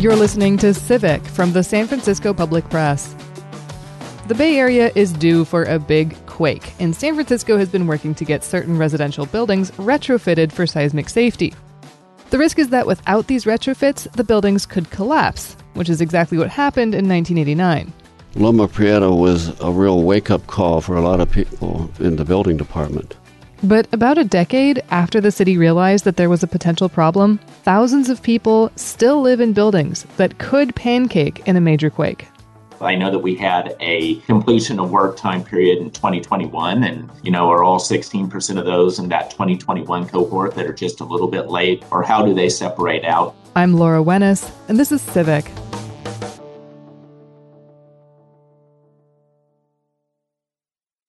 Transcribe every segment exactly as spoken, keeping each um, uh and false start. You're listening to Civic from the San Francisco Public Press. The Bay Area is due for a big quake, and San Francisco has been working to get certain residential buildings retrofitted for seismic safety. The risk is that without these retrofits, the buildings could collapse, which is exactly what happened in nineteen eighty-nine. Loma Prieta was a real wake-up call for a lot of people in the building department. But about a decade after the city realized that there was a potential problem, thousands of people still live in buildings that could pancake in a major quake. I know that we had a completion of work time period in twenty twenty-one, and, you know, are all sixteen percent of those in that twenty twenty-one cohort that are just a little bit late, or how do they separate out? I'm Laura Wenis, and this is Civic.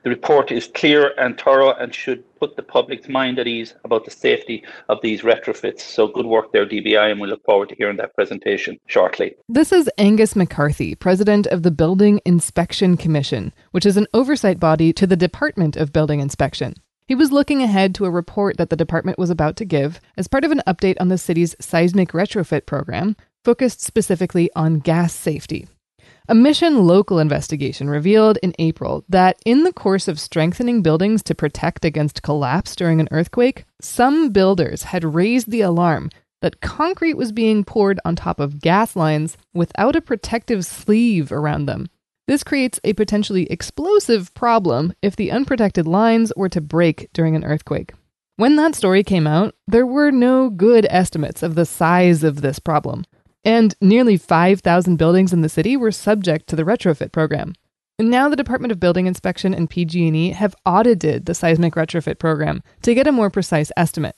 The report is clear and thorough and should put the public's mind at ease about the safety of these retrofits. So good work there, D B I, and we look forward to hearing that presentation shortly. This is Angus McCarthy, president of the Building Inspection Commission, which is an oversight body to the Department of Building Inspection. He was looking ahead to a report that the department was about to give as part of an update on the city's seismic retrofit program, focused specifically on gas safety. A Mission Local investigation revealed in April that in the course of strengthening buildings to protect against collapse during an earthquake, some builders had raised the alarm that concrete was being poured on top of gas lines without a protective sleeve around them. This creates a potentially explosive problem if the unprotected lines were to break during an earthquake. When that story came out, there were no good estimates of the size of this problem. And nearly five thousand buildings in the city were subject to the retrofit program. And now the Department of Building Inspection and P G and E have audited the seismic retrofit program to get a more precise estimate.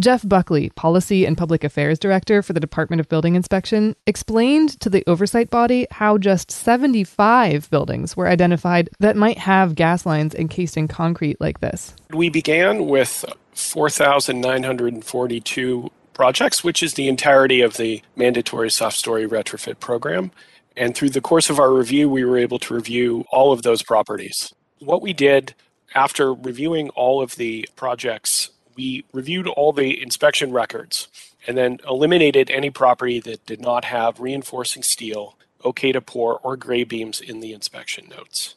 Jeff Buckley, Policy and Public Affairs Director for the Department of Building Inspection, explained to the oversight body how just seventy-five buildings were identified that might have gas lines encased in concrete like this. We began with four thousand nine hundred forty-two projects, which is the entirety of the mandatory soft story retrofit program. And through the course of our review, we were able to review all of those properties. What we did after reviewing all of the projects, we reviewed all the inspection records and then eliminated any property that did not have reinforcing steel, okay to pour, or gray beams in the inspection notes.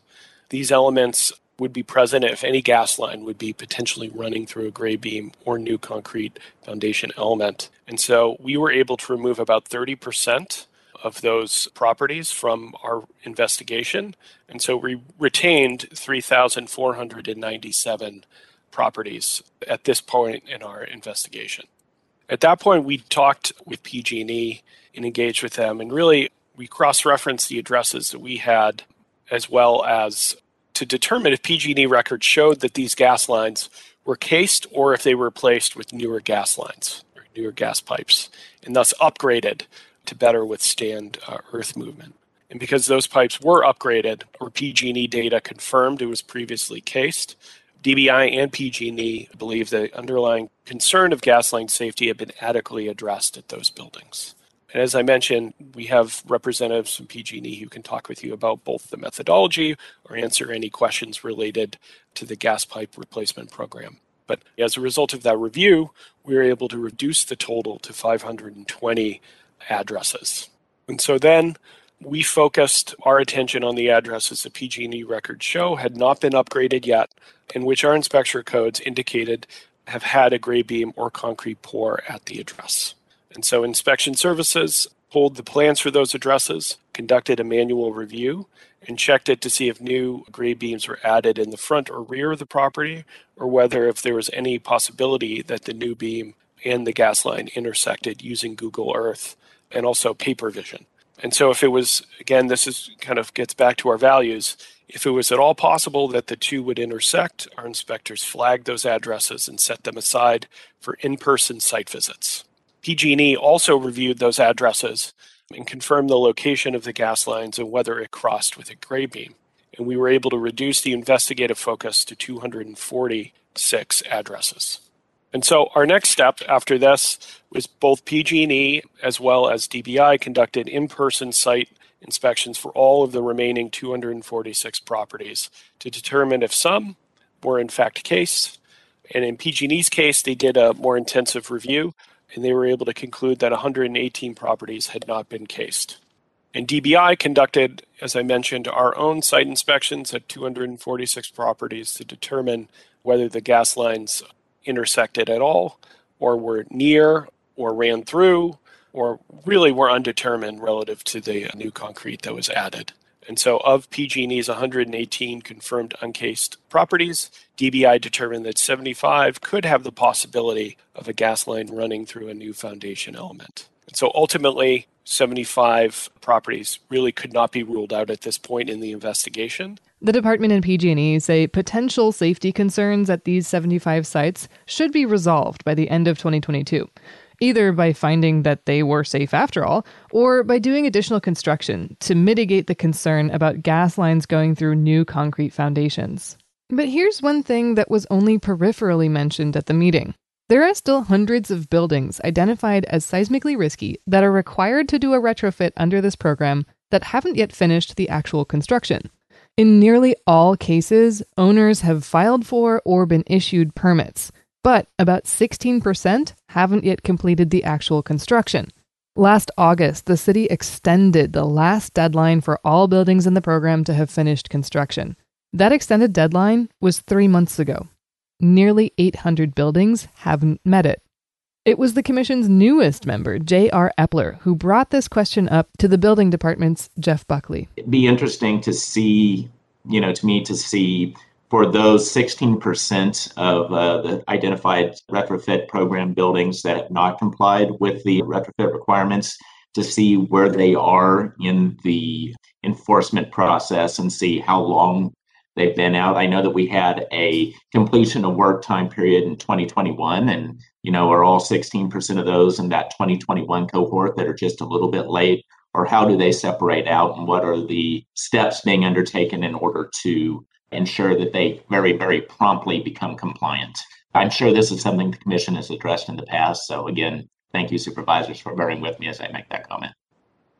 These elements would be present if any gas line would be potentially running through a gray beam or new concrete foundation element. And so we were able to remove about thirty percent of those properties from our investigation. And so we retained three thousand four hundred ninety-seven properties at this point in our investigation. At that point, we talked with P G and E and engaged with them. And really, we cross-referenced the addresses that we had, as well as to determine if P G and E records showed that these gas lines were cased or if they were replaced with newer gas lines or newer gas pipes, and thus upgraded to better withstand uh, earth movement. And because those pipes were upgraded, or P G and E data confirmed it was previously cased, D B I and P G and E believe the underlying concern of gas line safety had been adequately addressed at those buildings. And as I mentioned, we have representatives from P G and E who can talk with you about both the methodology or answer any questions related to the gas pipe replacement program. But as a result of that review, we were able to reduce the total to five hundred twenty addresses. And so then we focused our attention on the addresses that P G and E records show had not been upgraded yet, and which our inspector codes indicated have had a gray beam or concrete pour at the address. And so Inspection Services pulled the plans for those addresses, conducted a manual review, and checked it to see if new gray beams were added in the front or rear of the property, or whether if there was any possibility that the new beam and the gas line intersected using Google Earth and also paper vision. And so if it was, again, this is kind of gets back to our values, if it was at all possible that the two would intersect, our inspectors flagged those addresses and set them aside for in-person site visits. P G and E also reviewed those addresses and confirmed the location of the gas lines and whether it crossed with a gray beam. And we were able to reduce the investigative focus to two hundred forty-six addresses. And so our next step after this was both P G and E as well as D B I conducted in-person site inspections for all of the remaining two hundred forty-six properties to determine if some were in fact case. And in P G and E's case, they did a more intensive review and they were able to conclude that one hundred eighteen properties had not been cased. And D B I conducted, as I mentioned, our own site inspections at two hundred forty-six properties to determine whether the gas lines intersected at all, or were near, or ran through, or really were undetermined relative to the new concrete that was added. And so of P G and E's one hundred eighteen confirmed uncased properties, D B I determined that seventy-five could have the possibility of a gas line running through a new foundation element. And so ultimately, seventy-five properties really could not be ruled out at this point in the investigation. The department and P G and E say potential safety concerns at these seventy-five sites should be resolved by the end of twenty twenty-two, either by finding that they were safe after all, or by doing additional construction to mitigate the concern about gas lines going through new concrete foundations. But here's one thing that was only peripherally mentioned at the meeting. There are still hundreds of buildings identified as seismically risky that are required to do a retrofit under this program that haven't yet finished the actual construction. In nearly all cases, owners have filed for or been issued permits, but about sixteen percent haven't yet completed the actual construction. Last August, the city extended the last deadline for all buildings in the program to have finished construction. That extended deadline was three months ago. Nearly eight hundred buildings haven't met it. It was the commission's newest member, J R Epler, who brought this question up to the building department's Jeff Buckley. It'd be interesting to see, you know, to me to see for those sixteen percent of uh, the identified retrofit program buildings that have not complied with the retrofit requirements, to see where they are in the enforcement process and see how long they've been out. I know that we had a completion of work time period in twenty twenty-one, and, you know, are all sixteen percent of those in that twenty twenty-one cohort that are just a little bit late, or how do they separate out, and what are the steps being undertaken in order to ensure that they very, very promptly become compliant? I'm sure this is something the commission has addressed in the past. So again, thank you, supervisors, for bearing with me as I make that comment.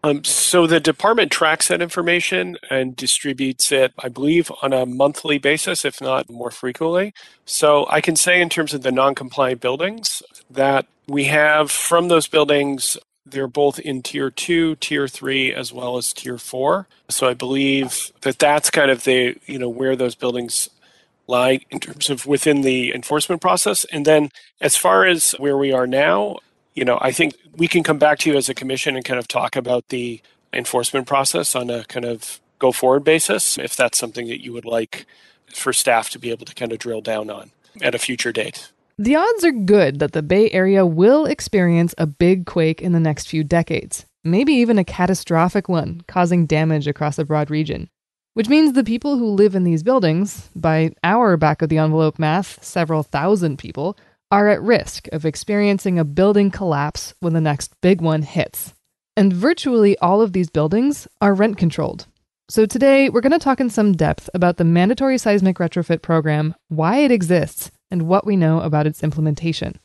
Um, so the department tracks that information and distributes it, I believe, on a monthly basis, if not more frequently. So I can say in terms of the non-compliant buildings that we have from those buildings, they're both in tier two, tier three, as well as tier four. So I believe that that's kind of the, you know, where those buildings lie in terms of within the enforcement process. And then as far as where we are now, you know, I think we can come back to you as a commission and kind of talk about the enforcement process on a kind of go forward basis, if that's something that you would like for staff to be able to kind of drill down on at a future date. The odds are good that the Bay Area will experience a big quake in the next few decades, maybe even a catastrophic one, causing damage across a broad region, which means the people who live in these buildings, by our back of the envelope math, several thousand people, are at risk of experiencing a building collapse when the next big one hits. And virtually all of these buildings are rent controlled. So today, we're going to talk in some depth about the mandatory seismic retrofit program, why it exists, and what we know about its implementation.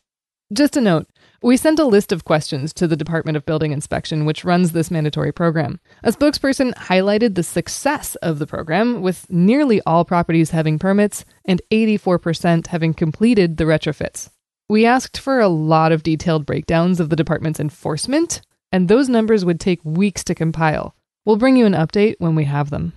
Just a note, we sent a list of questions to the Department of Building Inspection, which runs this mandatory program. A spokesperson highlighted the success of the program, with nearly all properties having permits and eighty-four percent having completed the retrofits. We asked for a lot of detailed breakdowns of the department's enforcement, and those numbers would take weeks to compile. We'll bring you an update when we have them.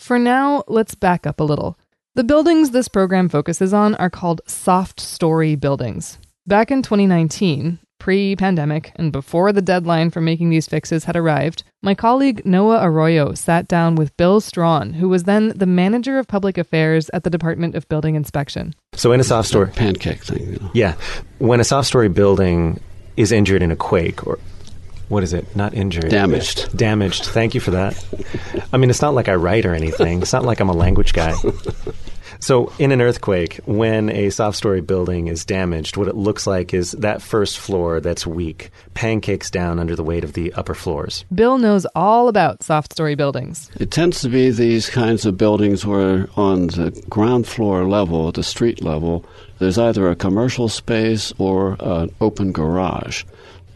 For now, let's back up a little. The buildings this program focuses on are called soft story buildings. Back in twenty nineteen, pre-pandemic, and before the deadline for making these fixes had arrived, my colleague Noah Arroyo sat down with Bill Strawn, who was then the manager of public affairs at the Department of Building Inspection. So in a soft story... Pancake thing. You know. Yeah. When a soft story building is injured in a quake, or... What is it? Not injured. Damaged. Damaged. Thank you for that. I mean, it's not like I write or anything. It's not like I'm a language guy. So in an earthquake, when a soft story building is damaged, what it looks like is that first floor that's weak pancakes down under the weight of the upper floors. Bill knows all about soft story buildings. It tends to be these kinds of buildings where on the ground floor level, the street level, there's either a commercial space or an open garage.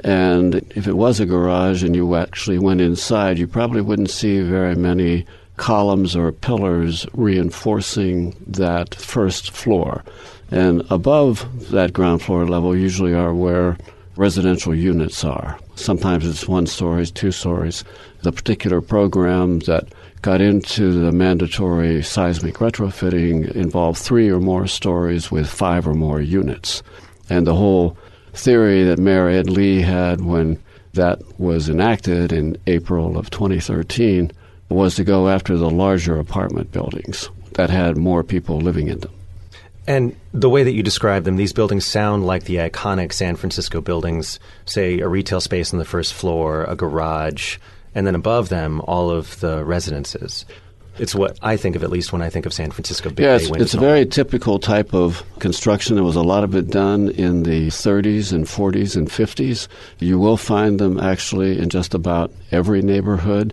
And if it was a garage and you actually went inside, you probably wouldn't see very many columns or pillars reinforcing that first floor. And above that ground floor level usually are where residential units are. Sometimes it's one stories, two stories. The particular program that got into the mandatory seismic retrofitting involved three or more stories with five or more units. And the whole theory that Mayor Ed Lee had when that was enacted in April of twenty thirteen was to go after the larger apartment buildings that had more people living in them. And the way that you describe them, these buildings sound like the iconic San Francisco buildings, say a retail space on the first floor, a garage, and then above them, all of the residences. It's what I think of, at least when I think of San Francisco Bay. Yeah, it's, it's a very typical type of construction. There was a lot of it done in the thirties and forties and fifties. You will find them actually in just about every neighborhood.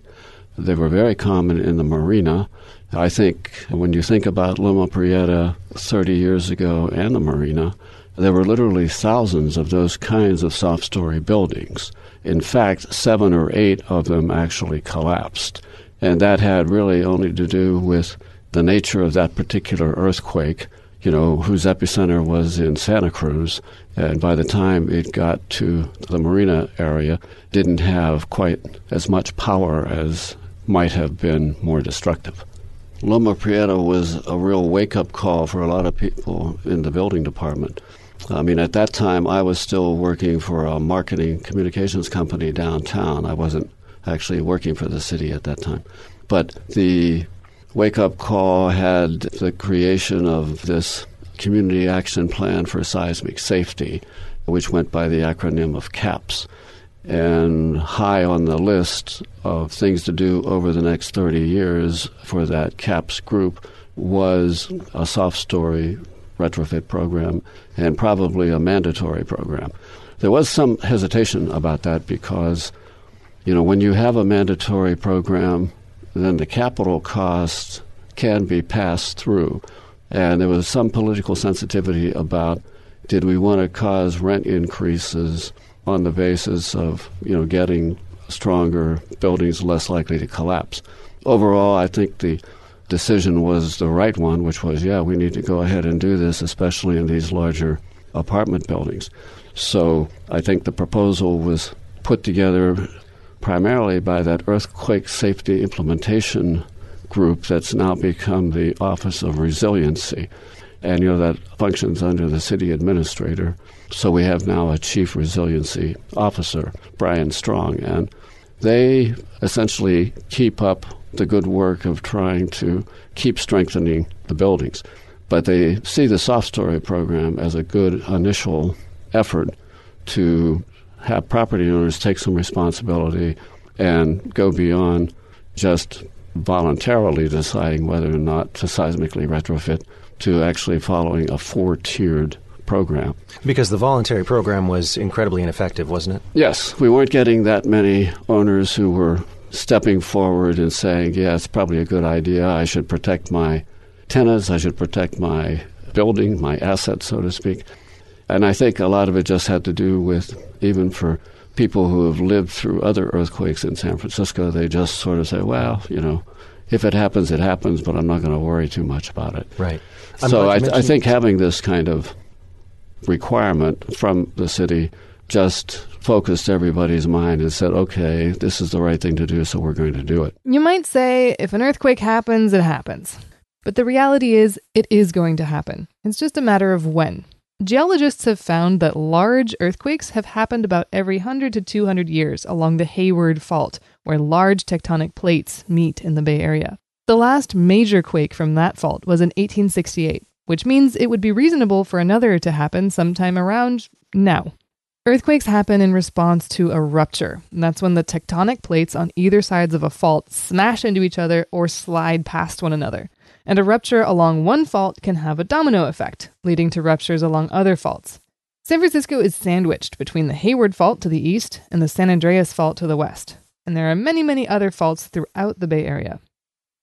They were very common in the marina. I think when you think about Loma Prieta thirty years ago and the marina, there were literally thousands of those kinds of soft-story buildings. In fact, seven or eight of them actually collapsed. And that had really only to do with the nature of that particular earthquake, you know, whose epicenter was in Santa Cruz. And by the time it got to the marina area, didn't have quite as much power as might have been more destructive. Loma Prieta was a real wake-up call for a lot of people in the building department. I mean, at that time, I was still working for a marketing communications company downtown. I wasn't actually working for the city at that time. But the wake-up call had the creation of this Community Action Plan for Seismic Safety, which went by the acronym of CAPS. And high on the list of things to do over the next thirty years for that CAPS group was a soft story retrofit program and probably a mandatory program. There was some hesitation about that because, you know, when you have a mandatory program, then the capital costs can be passed through. And there was some political sensitivity about, did we want to cause rent increases on the basis of, you know, getting stronger buildings less likely to collapse. Overall, I think the decision was the right one, which was, yeah, we need to go ahead and do this, especially in these larger apartment buildings. So I think the proposal was put together primarily by that Earthquake Safety Implementation Group that's now become the Office of Resiliency. And, you know, that functions under the city administrator. So we have now a chief resiliency officer, Brian Strong. And they essentially keep up the good work of trying to keep strengthening the buildings. But they see the soft story program as a good initial effort to have property owners take some responsibility and go beyond just voluntarily deciding whether or not to seismically retrofit to actually following a four-tiered program. Because the voluntary program was incredibly ineffective, wasn't it? Yes. We weren't getting that many owners who were stepping forward and saying, yeah, it's probably a good idea. I should protect my tenants. I should protect my building, my assets, so to speak. And I think a lot of it just had to do with, even for people who have lived through other earthquakes in San Francisco, they just sort of say, well, you know, if it happens, it happens, but I'm not going to worry too much about it. Right. I'm so I, I think having this kind of requirement from the city just focused everybody's mind and said, okay, this is the right thing to do, so we're going to do it. You might say, if an earthquake happens, it happens. But the reality is, it is going to happen. It's just a matter of when. Geologists have found that large earthquakes have happened about every one hundred to two hundred years along the Hayward Fault, where large tectonic plates meet in the Bay Area. The last major quake from that fault was in eighteen sixty-eight, which means it would be reasonable for another to happen sometime around now. Earthquakes happen in response to a rupture, and that's when the tectonic plates on either sides of a fault smash into each other or slide past one another. And a rupture along one fault can have a domino effect, leading to ruptures along other faults. San Francisco is sandwiched between the Hayward Fault to the east and the San Andreas Fault to the west, and there are many, many other faults throughout the Bay Area.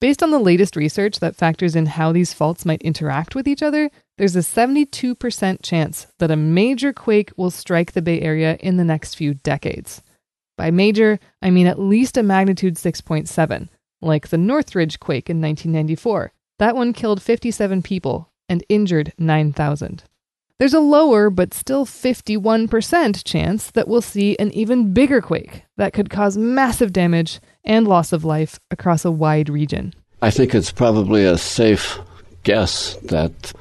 Based on the latest research that factors in how these faults might interact with each other, there's a seventy-two percent chance that a major quake will strike the Bay Area in the next few decades. By major, I mean at least a magnitude six point seven, like the Northridge quake in nineteen ninety-four. That one killed fifty-seven people and injured nine thousand. there's a lower but still fifty-one percent chance that we'll see an even bigger quake that could cause massive damage and loss of life across a wide region. I think it's probably a safe guess that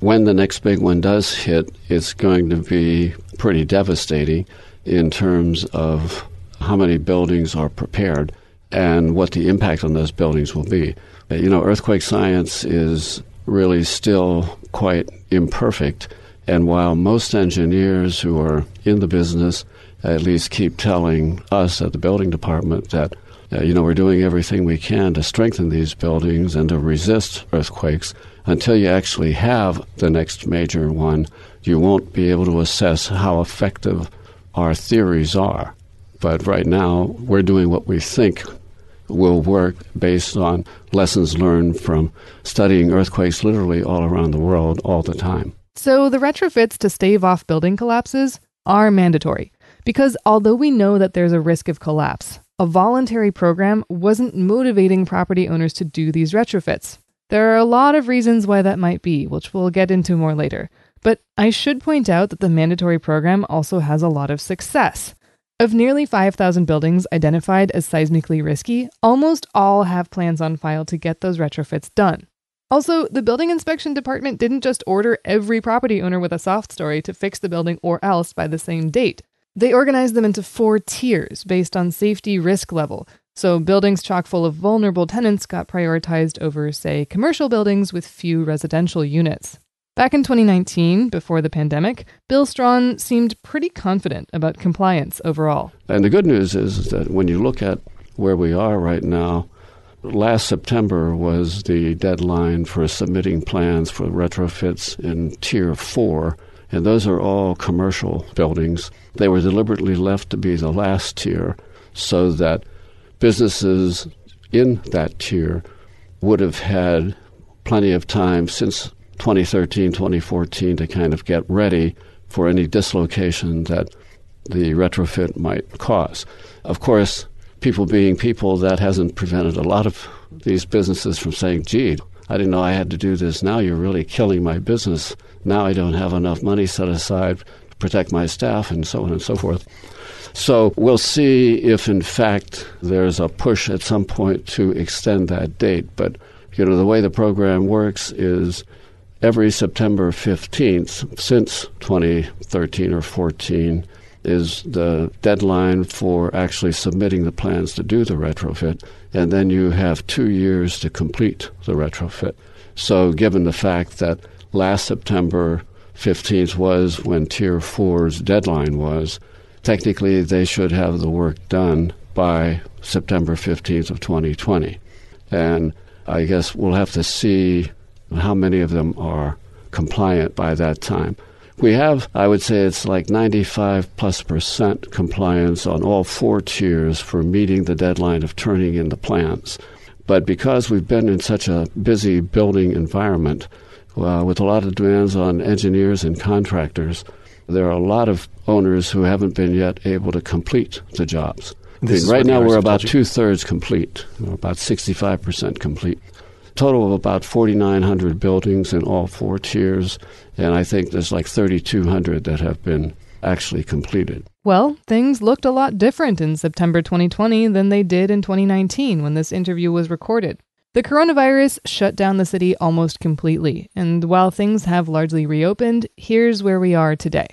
when the next big one does hit, it's going to be pretty devastating in terms of how many buildings are prepared and what the impact on those buildings will be. You know, earthquake science is really still quite imperfect. And while most engineers who are in the business at least keep telling us at the building department that, uh, you know, we're doing everything we can to strengthen these buildings and to resist earthquakes, until you actually have the next major one, you won't be able to assess how effective our theories are. But right now, we're doing what we think will work based on lessons learned from studying earthquakes literally all around the world all the time. So the retrofits to stave off building collapses are mandatory, because although we know that there's a risk of collapse, a voluntary program wasn't motivating property owners to do these retrofits. There are a lot of reasons why that might be, which we'll get into more later. But I should point out that the mandatory program also has a lot of success. Of nearly five thousand buildings identified as seismically risky, almost all have plans on file to get those retrofits done. Also, the building inspection department didn't just order every property owner with a soft story to fix the building or else by the same date. They organized them into four tiers based on safety risk level. So buildings chock full of vulnerable tenants got prioritized over, say, commercial buildings with few residential units. Back in twenty nineteen, before the pandemic, Bill Strawn seemed pretty confident about compliance overall. And the good news is that when you look at where we are right now, last September was the deadline for submitting plans for retrofits in Tier four, and those are all commercial buildings. They were deliberately left to be the last tier so that businesses in that tier would have had plenty of time since twenty thirteen, twenty fourteen to kind of get ready for any dislocation that the retrofit might cause. Of course, people being people, that hasn't prevented a lot of these businesses from saying, gee, I didn't know I had to do this. Now you're really killing my business. Now I don't have enough money set aside to protect my staff and so on and so forth. So we'll see if, in fact, there's a push at some point to extend that date. But, you know, the way the program works is every September fifteenth since twenty thirteen or fourteen is the deadline for actually submitting the plans to do the retrofit. And then you have two years to complete the retrofit. So given the fact that last September fifteenth was when Tier four's deadline was, technically, they should have the work done by September fifteenth of twenty twenty. And I guess we'll have to see how many of them are compliant by that time. We have, I would say it's like ninety-five plus percent compliance on all four tiers for meeting the deadline of turning in the plans. But because we've been in such a busy building environment, uh, with a lot of demands on engineers and contractors, there are a lot of owners who haven't been yet able to complete the jobs. I mean, right now we're about two-thirds complete, about sixty-five percent complete. Total of about forty-nine hundred buildings in all four tiers, and I think there's like thirty-two hundred that have been actually completed. Well, things looked a lot different in September twenty twenty than they did in twenty nineteen when this interview was recorded. The coronavirus shut down the city almost completely, and while things have largely reopened, here's where we are today.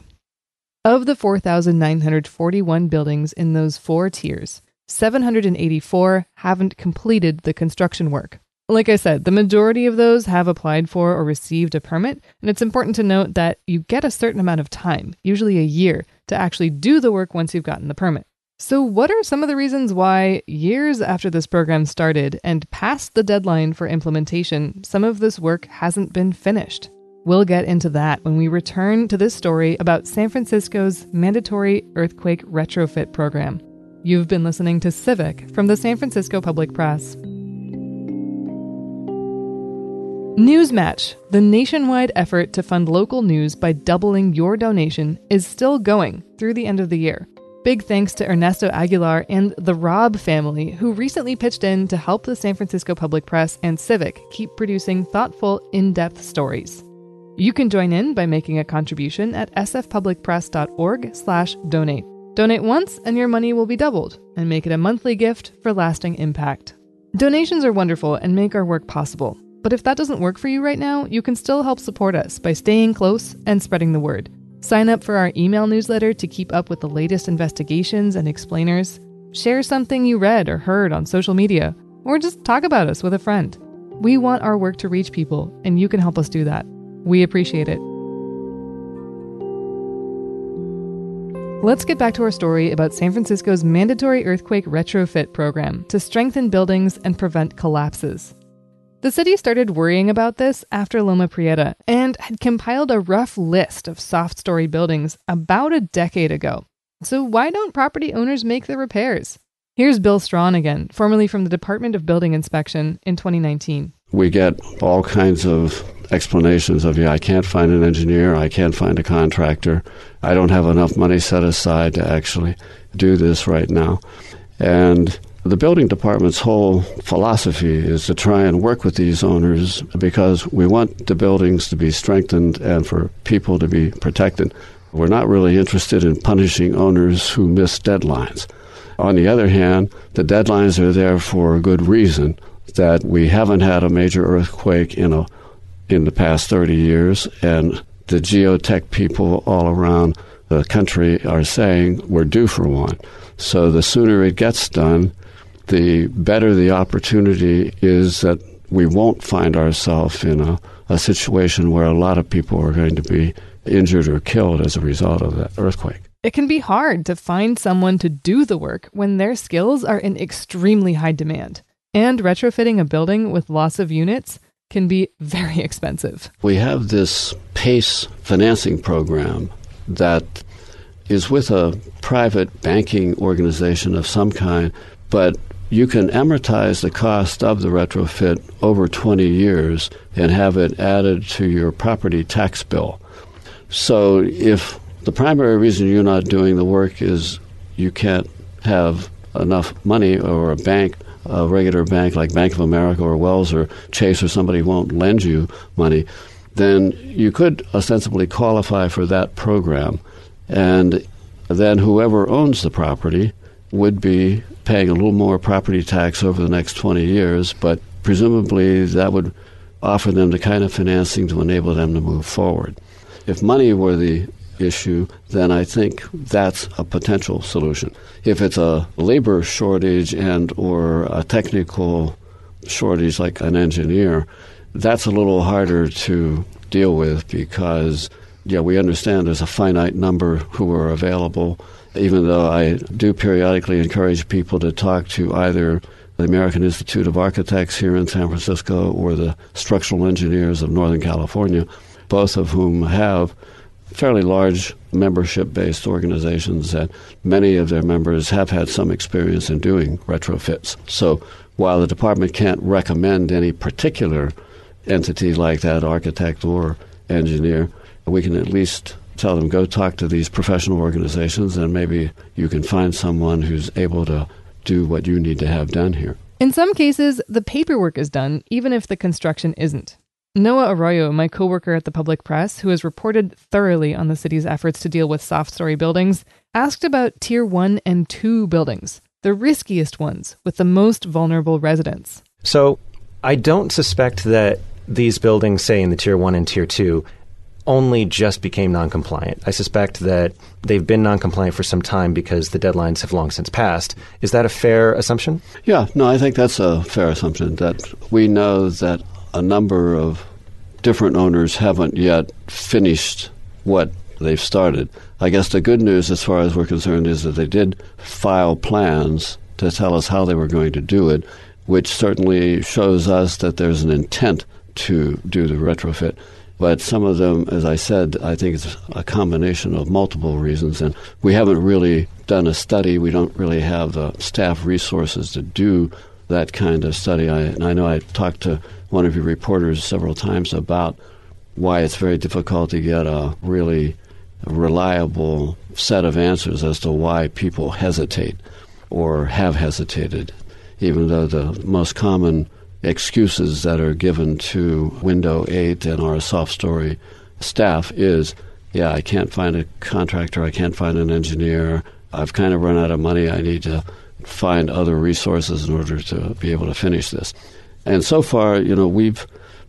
Of the four thousand nine hundred forty-one buildings in those four tiers, seven hundred eighty-four haven't completed the construction work. Like I said, the majority of those have applied for or received a permit, and it's important to note that you get a certain amount of time, usually a year, to actually do the work once you've gotten the permit. So what are some of the reasons why, years after this program started and past the deadline for implementation, some of this work hasn't been finished? We'll get into that when we return to this story about San Francisco's mandatory earthquake retrofit program. You've been listening to Civic from the San Francisco Public Press. Newsmatch, the nationwide effort to fund local news by doubling your donation, is still going through the end of the year. Big thanks to Ernesto Aguilar and the Robb family, who recently pitched in to help the San Francisco Public Press and Civic keep producing thoughtful, in-depth stories. You can join in by making a contribution at s f public press dot org slash donate. Donate once and your money will be doubled, and make it a monthly gift for lasting impact. Donations are wonderful and make our work possible. But if that doesn't work for you right now, you can still help support us by staying close and spreading the word. Sign up for our email newsletter to keep up with the latest investigations and explainers. Share something you read or heard on social media, or just talk about us with a friend. We want our work to reach people, and you can help us do that. We appreciate it. Let's get back to our story about San Francisco's mandatory earthquake retrofit program to strengthen buildings and prevent collapses. The city started worrying about this after Loma Prieta and had compiled a rough list of soft-story buildings about a decade ago. So why don't property owners make the repairs? Here's Bill Strawn again, formerly from the Department of Building Inspection in twenty nineteen. We get all kinds of explanations of, yeah, I can't find an engineer, I can't find a contractor, I don't have enough money set aside to actually do this right now. And the building department's whole philosophy is to try and work with these owners because we want the buildings to be strengthened and for people to be protected. We're not really interested in punishing owners who miss deadlines. On the other hand, the deadlines are there for a good reason, that we haven't had a major earthquake in, a, in the past thirty years, and the geotech people all around the country are saying we're due for one. So the sooner it gets done, the better the opportunity is that we won't find ourselves in a, a situation where a lot of people are going to be injured or killed as a result of that earthquake. It can be hard to find someone to do the work when their skills are in extremely high demand. And retrofitting a building with loss of units can be very expensive. We have this PACE financing program that is with a private banking organization of some kind, but you can amortize the cost of the retrofit over twenty years and have it added to your property tax bill. So if the primary reason you're not doing the work is you can't have enough money, or a bank, a regular bank like Bank of America or Wells or Chase or somebody won't lend you money, then you could ostensibly qualify for that program. And then whoever owns the property would be paying a little more property tax over the next twenty years, but presumably that would offer them the kind of financing to enable them to move forward. If money were the issue, then I think that's a potential solution. If it's a labor shortage and or a technical shortage like an engineer, that's a little harder to deal with because, yeah, we understand there's a finite number who are available, even though I do periodically encourage people to talk to either the American Institute of Architects here in San Francisco or the Structural Engineers of Northern California, both of whom have fairly large membership-based organizations, and many of their members have had some experience in doing retrofits. So while the department can't recommend any particular entity like that, architect or engineer, we can at least tell them, go talk to these professional organizations and maybe you can find someone who's able to do what you need to have done here. In some cases, the paperwork is done, even if the construction isn't. Noah Arroyo, my coworker at the Public Press, who has reported thoroughly on the city's efforts to deal with soft-story buildings, asked about Tier one and two buildings, the riskiest ones with the most vulnerable residents. So I don't suspect that these buildings, say in the Tier one and Tier two, only just became non-compliant. I suspect that they've been non-compliant for some time because the deadlines have long since passed. Is that a fair assumption? Yeah, no, I think that's a fair assumption, that we know that a number of different owners haven't yet finished what they've started. I guess the good news, as far as we're concerned, is that they did file plans to tell us how they were going to do it, which certainly shows us that there's an intent to do the retrofit. But some of them, as I said, I think it's a combination of multiple reasons. And we haven't really done a study. We don't really have the staff resources to do that kind of study. I, and I know I talked to one of your reporters several times about why it's very difficult to get a really reliable set of answers as to why people hesitate or have hesitated, even though the most common excuses that are given to Window eight and our soft story staff is, yeah, I can't find a contractor, I can't find an engineer, I've kind of run out of money, I need to find other resources in order to be able to finish this. And so far, you know, we've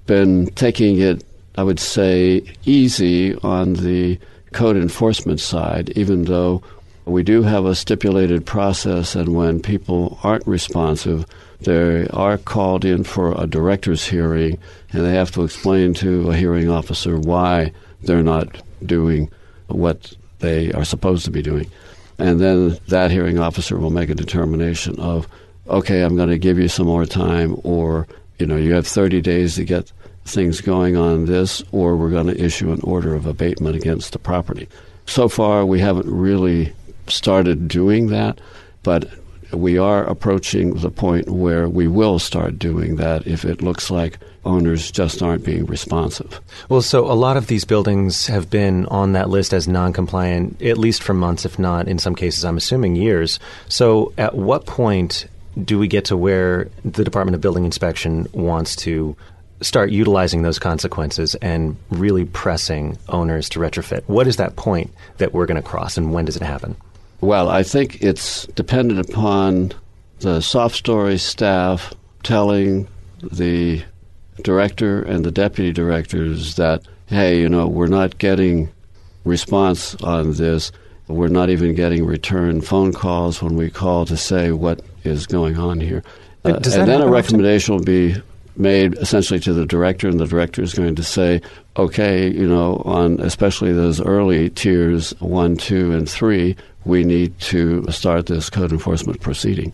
been taking it, I would say, easy on the code enforcement side, even though we do have a stipulated process, and when people aren't responsive, they are called in for a director's hearing, and they have to explain to a hearing officer why they're not doing what they are supposed to be doing. And then that hearing officer will make a determination of, okay, I'm going to give you some more time, or, you know, you have thirty days to get things going on this, or we're going to issue an order of abatement against the property. So far, we haven't really started doing that, but we are approaching the point where we will start doing that if it looks like owners just aren't being responsive. Well, so a lot of these buildings have been on that list as non-compliant, at least for months, if not, in some cases, I'm assuming years. So at what point do we get to where the Department of Building Inspection wants to start utilizing those consequences and really pressing owners to retrofit? What is that point that we're going to cross, and when does it happen? Well, I think it's dependent upon the soft story staff telling the director and the deputy directors that, hey, you know, we're not getting response on this. We're not even getting return phone calls when we call to say what is going on here. Uh, and then a recommendation will be made essentially to the director, and the director is going to say, okay, you know, on especially those early tiers, one, two, and three, we need to start this code enforcement proceeding.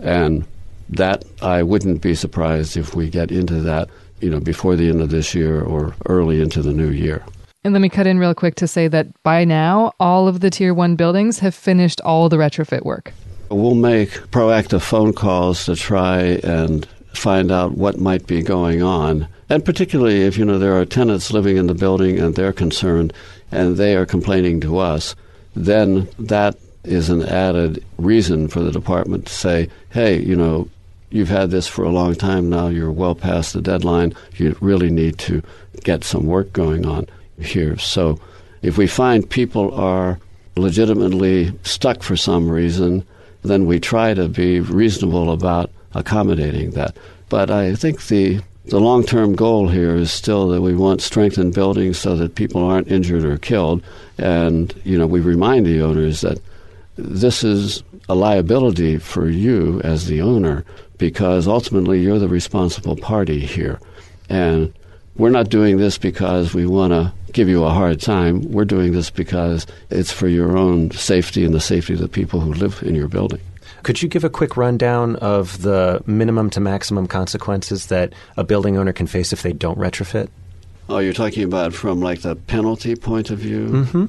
And that, I wouldn't be surprised if we get into that, you know, before the end of this year or early into the new year. And let me cut in real quick to say that by now, all of the Tier one buildings have finished all the retrofit work. We'll make proactive phone calls to try and find out what might be going on. And particularly if, you know, there are tenants living in the building and they're concerned and they are complaining to us, then that is an added reason for the department to say, hey, you know, you've had this for a long time now, you're well past the deadline, you really need to get some work going on here. So if we find people are legitimately stuck for some reason, then we try to be reasonable about accommodating that. But I think the the long-term goal here is still that we want strengthened buildings so that people aren't injured or killed. And, you know, we remind the owners that this is a liability for you as the owner, because ultimately you're the responsible party here. And we're not doing this because we want to give you a hard time. We're doing this because it's for your own safety and the safety of the people who live in your building. Could you give a quick rundown of the minimum to maximum consequences that a building owner can face if they don't retrofit? Oh, you're talking about from like the penalty point of view? Mm-hmm.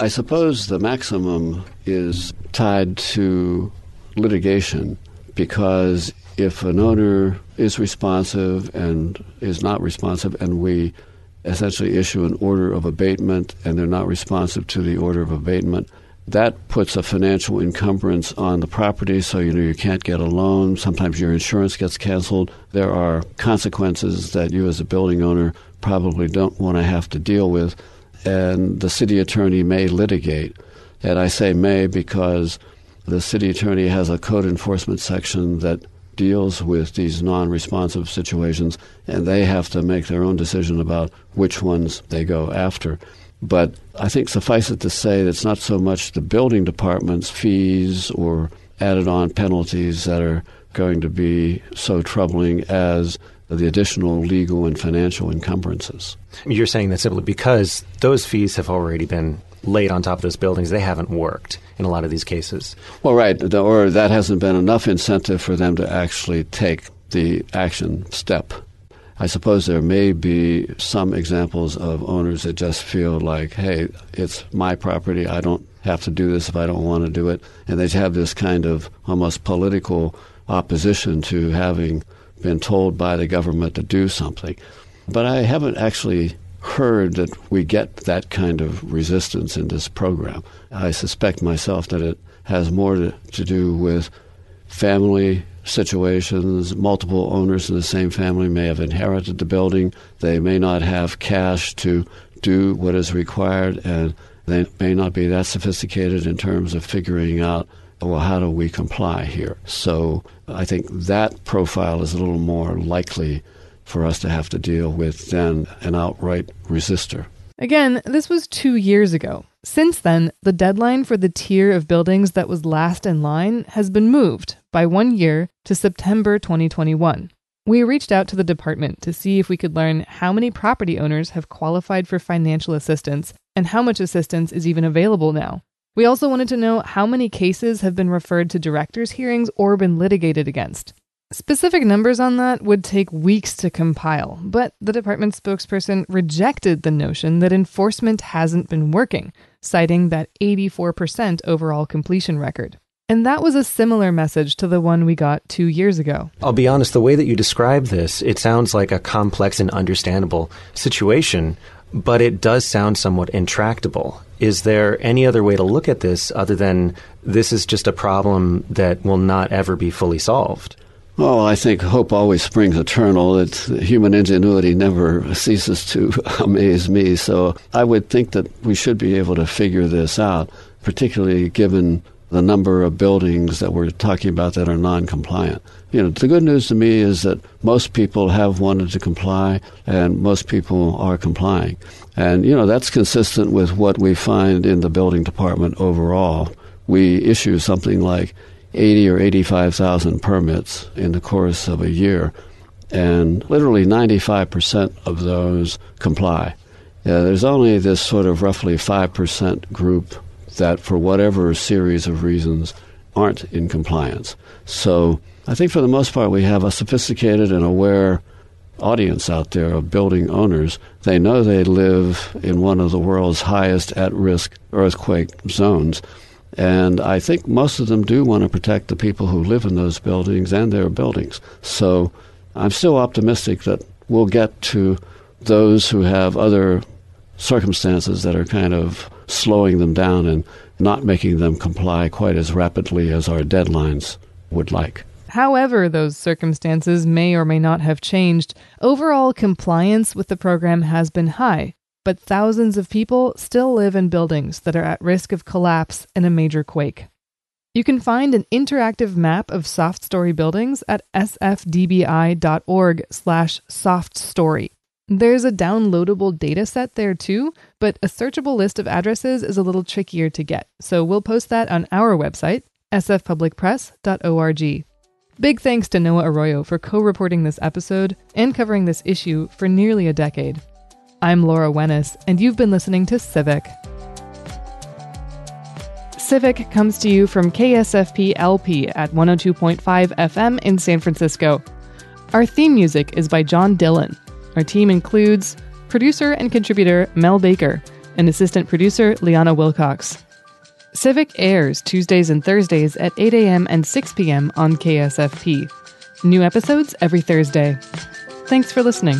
I suppose the maximum is tied to litigation, because if an owner is responsive and is not responsive and we essentially issue an order of abatement and they're not responsive to the order of abatement, that puts a financial encumbrance on the property, so you know you can't get a loan. Sometimes your insurance gets canceled. There are consequences that you as a building owner probably don't want to have to deal with, and the city attorney may litigate. And I say may because the city attorney has a code enforcement section that deals with these non-responsive situations, and they have to make their own decision about which ones they go after. But I think suffice it to say that it's not so much the building department's fees or added-on penalties that are going to be so troubling as the additional legal and financial encumbrances. You're saying that simply because those fees have already been laid on top of those buildings. They haven't worked in a lot of these cases. Well, right, or that hasn't been enough incentive for them to actually take the action step. I suppose there may be some examples of owners that just feel like, hey, it's my property, I don't have to do this if I don't want to do it. And they have this kind of almost political opposition to having been told by the government to do something. But I haven't actually heard that we get that kind of resistance in this program. I suspect myself that it has more to, to do with family situations. Multiple owners in the same family may have inherited the building. They may not have cash to do what is required, and they may not be that sophisticated in terms of figuring out, well, how do we comply here? So I think that profile is a little more likely for us to have to deal with than an outright resistor. Again, this was two years ago. Since then, the deadline for the tier of buildings that was last in line has been moved by one year to September twenty twenty-one. We reached out to the department to see if we could learn how many property owners have qualified for financial assistance and how much assistance is even available now. We also wanted to know how many cases have been referred to directors' hearings or been litigated against. Specific numbers on that would take weeks to compile, but the department spokesperson rejected the notion that enforcement hasn't been working, citing that eighty-four percent overall completion record. And that was a similar message to the one we got two years ago. I'll be honest, the way that you describe this, it sounds like a complex and understandable situation, but it does sound somewhat intractable. Is there any other way to look at this other than this is just a problem that will not ever be fully solved? Well, I think hope always springs eternal. It's, human ingenuity never ceases to amaze me. So I would think that we should be able to figure this out, particularly given the number of buildings that we're talking about that are non-compliant. You know, the good news to me is that most people have wanted to comply, and most people are complying. And, you know, that's consistent with what we find in the building department overall. We issue something like eighty or eighty-five thousand permits in the course of a year, and literally ninety-five percent of those comply. Yeah, there's only this sort of roughly five percent group that for whatever series of reasons aren't in compliance. So I think for the most part we have a sophisticated and aware audience out there of building owners. They know they live in one of the world's highest at-risk earthquake zones, and I think most of them do want to protect the people who live in those buildings and their buildings. So I'm still optimistic that we'll get to those who have other circumstances that are kind of slowing them down and not making them comply quite as rapidly as our deadlines would like. However those circumstances may or may not have changed, overall compliance with the program has been high, but thousands of people still live in buildings that are at risk of collapse in a major quake. You can find an interactive map of soft story buildings at s f d b i dot org slash soft story. There's a downloadable data set there too, but a searchable list of addresses is a little trickier to get, so we'll post that on our website, s f public press dot org. Big thanks to Noah Arroyo for co-reporting this episode and covering this issue for nearly a decade. I'm Laura Wenis, and you've been listening to Civic. Civic comes to you from K S F P L P at one oh two point five F M in San Francisco. Our theme music is by John Dillon. Our team includes producer and contributor Mel Baker and assistant producer Liana Wilcox. Civic airs Tuesdays and Thursdays at eight a.m. and six p.m. on K S F P. New episodes every Thursday. Thanks for listening.